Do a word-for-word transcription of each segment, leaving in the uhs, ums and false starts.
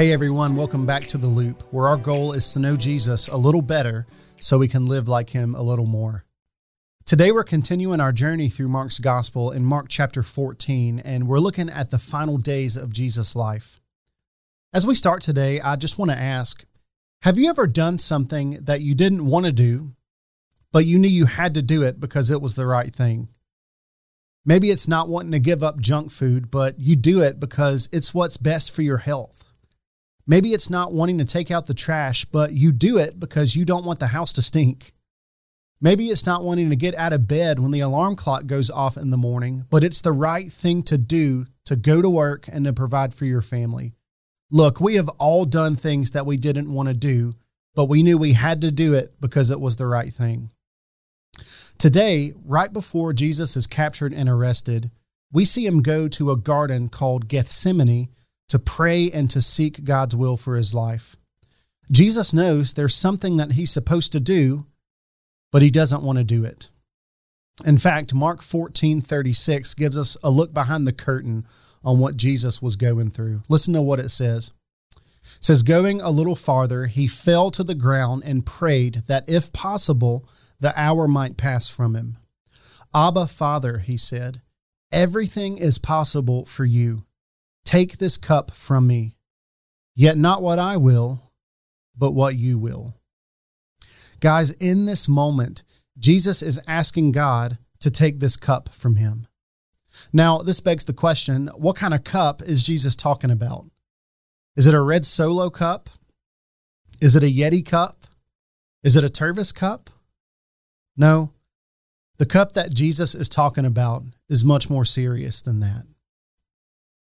Hey everyone, welcome back to The Loop, where our goal is to know Jesus a little better so we can live like him a little more. Today we're continuing our journey through Mark's gospel in Mark chapter fourteen, and we're looking at the final days of Jesus' life. As we start today, I just want to ask, have you ever done something that you didn't want to do, but you knew you had to do it because it was the right thing? Maybe it's not wanting to give up junk food, but you do it because it's what's best for your health. Maybe it's not wanting to take out the trash, but you do it because you don't want the house to stink. Maybe it's not wanting to get out of bed when the alarm clock goes off in the morning, but it's the right thing to do to go to work and to provide for your family. Look, we have all done things that we didn't want to do, but we knew we had to do it because it was the right thing. Today, right before Jesus is captured and arrested, we see him go to a garden called Gethsemane to pray and to seek God's will for his life. Jesus knows there's something that he's supposed to do, but he doesn't want to do it. In fact, Mark fourteen thirty-six gives us a look behind the curtain on what Jesus was going through. Listen to what it says. It says, "Going a little farther, he fell to the ground and prayed that if possible, the hour might pass from him. Abba, Father," he said, "everything is possible for you. Take this cup from me, yet not what I will, but what you will." Guys, in this moment, Jesus is asking God to take this cup from him. Now, this begs the question, what kind of cup is Jesus talking about? Is it a red Solo cup? Is it a Yeti cup? Is it a Tervis cup? No, the cup that Jesus is talking about is much more serious than that.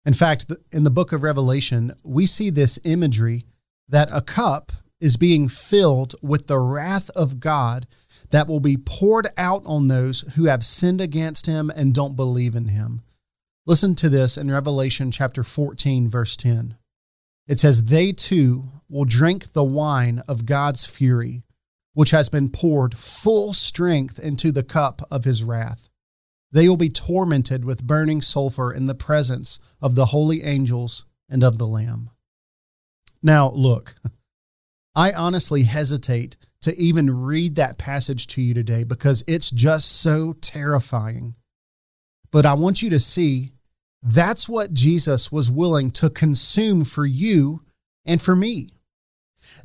In fact, in the book of Revelation, we see this imagery that a cup is being filled with the wrath of God that will be poured out on those who have sinned against him and don't believe in him. Listen to this in Revelation chapter fourteen, verse ten. It says, "They too will drink the wine of God's fury, which has been poured full strength into the cup of his wrath. They will be tormented with burning sulfur in the presence of the holy angels and of the Lamb." Now, look, I honestly hesitate to even read that passage to you today because it's just so terrifying. But I want you to see that's what Jesus was willing to consume for you and for me.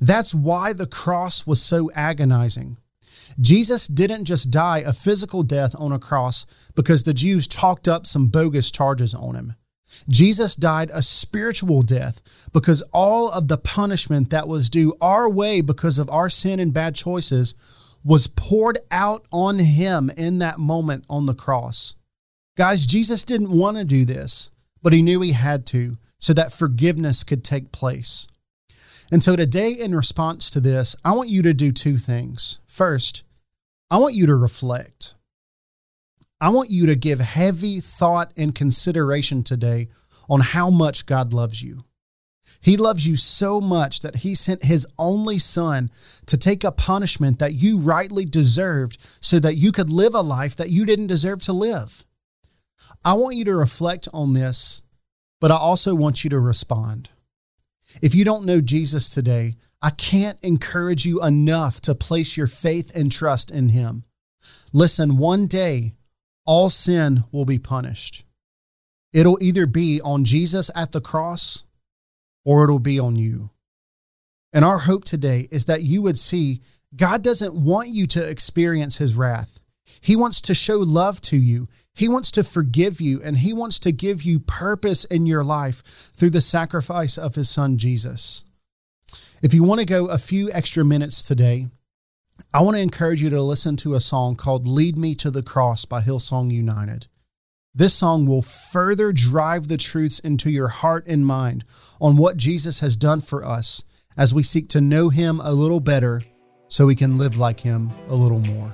That's why the cross was so agonizing. Jesus didn't just die a physical death on a cross because the Jews chalked up some bogus charges on him. Jesus died a spiritual death because all of the punishment that was due our way because of our sin and bad choices was poured out on him in that moment on the cross. Guys, Jesus didn't want to do this, but he knew he had to so that forgiveness could take place. And so today, in response to this, I want you to do two things. First, I want you to reflect. I want you to give heavy thought and consideration today on how much God loves you. He loves you so much that he sent his only son to take a punishment that you rightly deserved so that you could live a life that you didn't deserve to live. I want you to reflect on this, but I also want you to respond. If you don't know Jesus today, I can't encourage you enough to place your faith and trust in him. Listen, one day, all sin will be punished. It'll either be on Jesus at the cross or it'll be on you. And our hope today is that you would see God doesn't want you to experience his wrath. He wants to show love to you. He wants to forgive you, and he wants to give you purpose in your life through the sacrifice of his son, Jesus. If you want to go a few extra minutes today, I want to encourage you to listen to a song called "Lead Me to the Cross" by Hillsong United. This song will further drive the truths into your heart and mind on what Jesus has done for us as we seek to know him a little better so we can live like him a little more.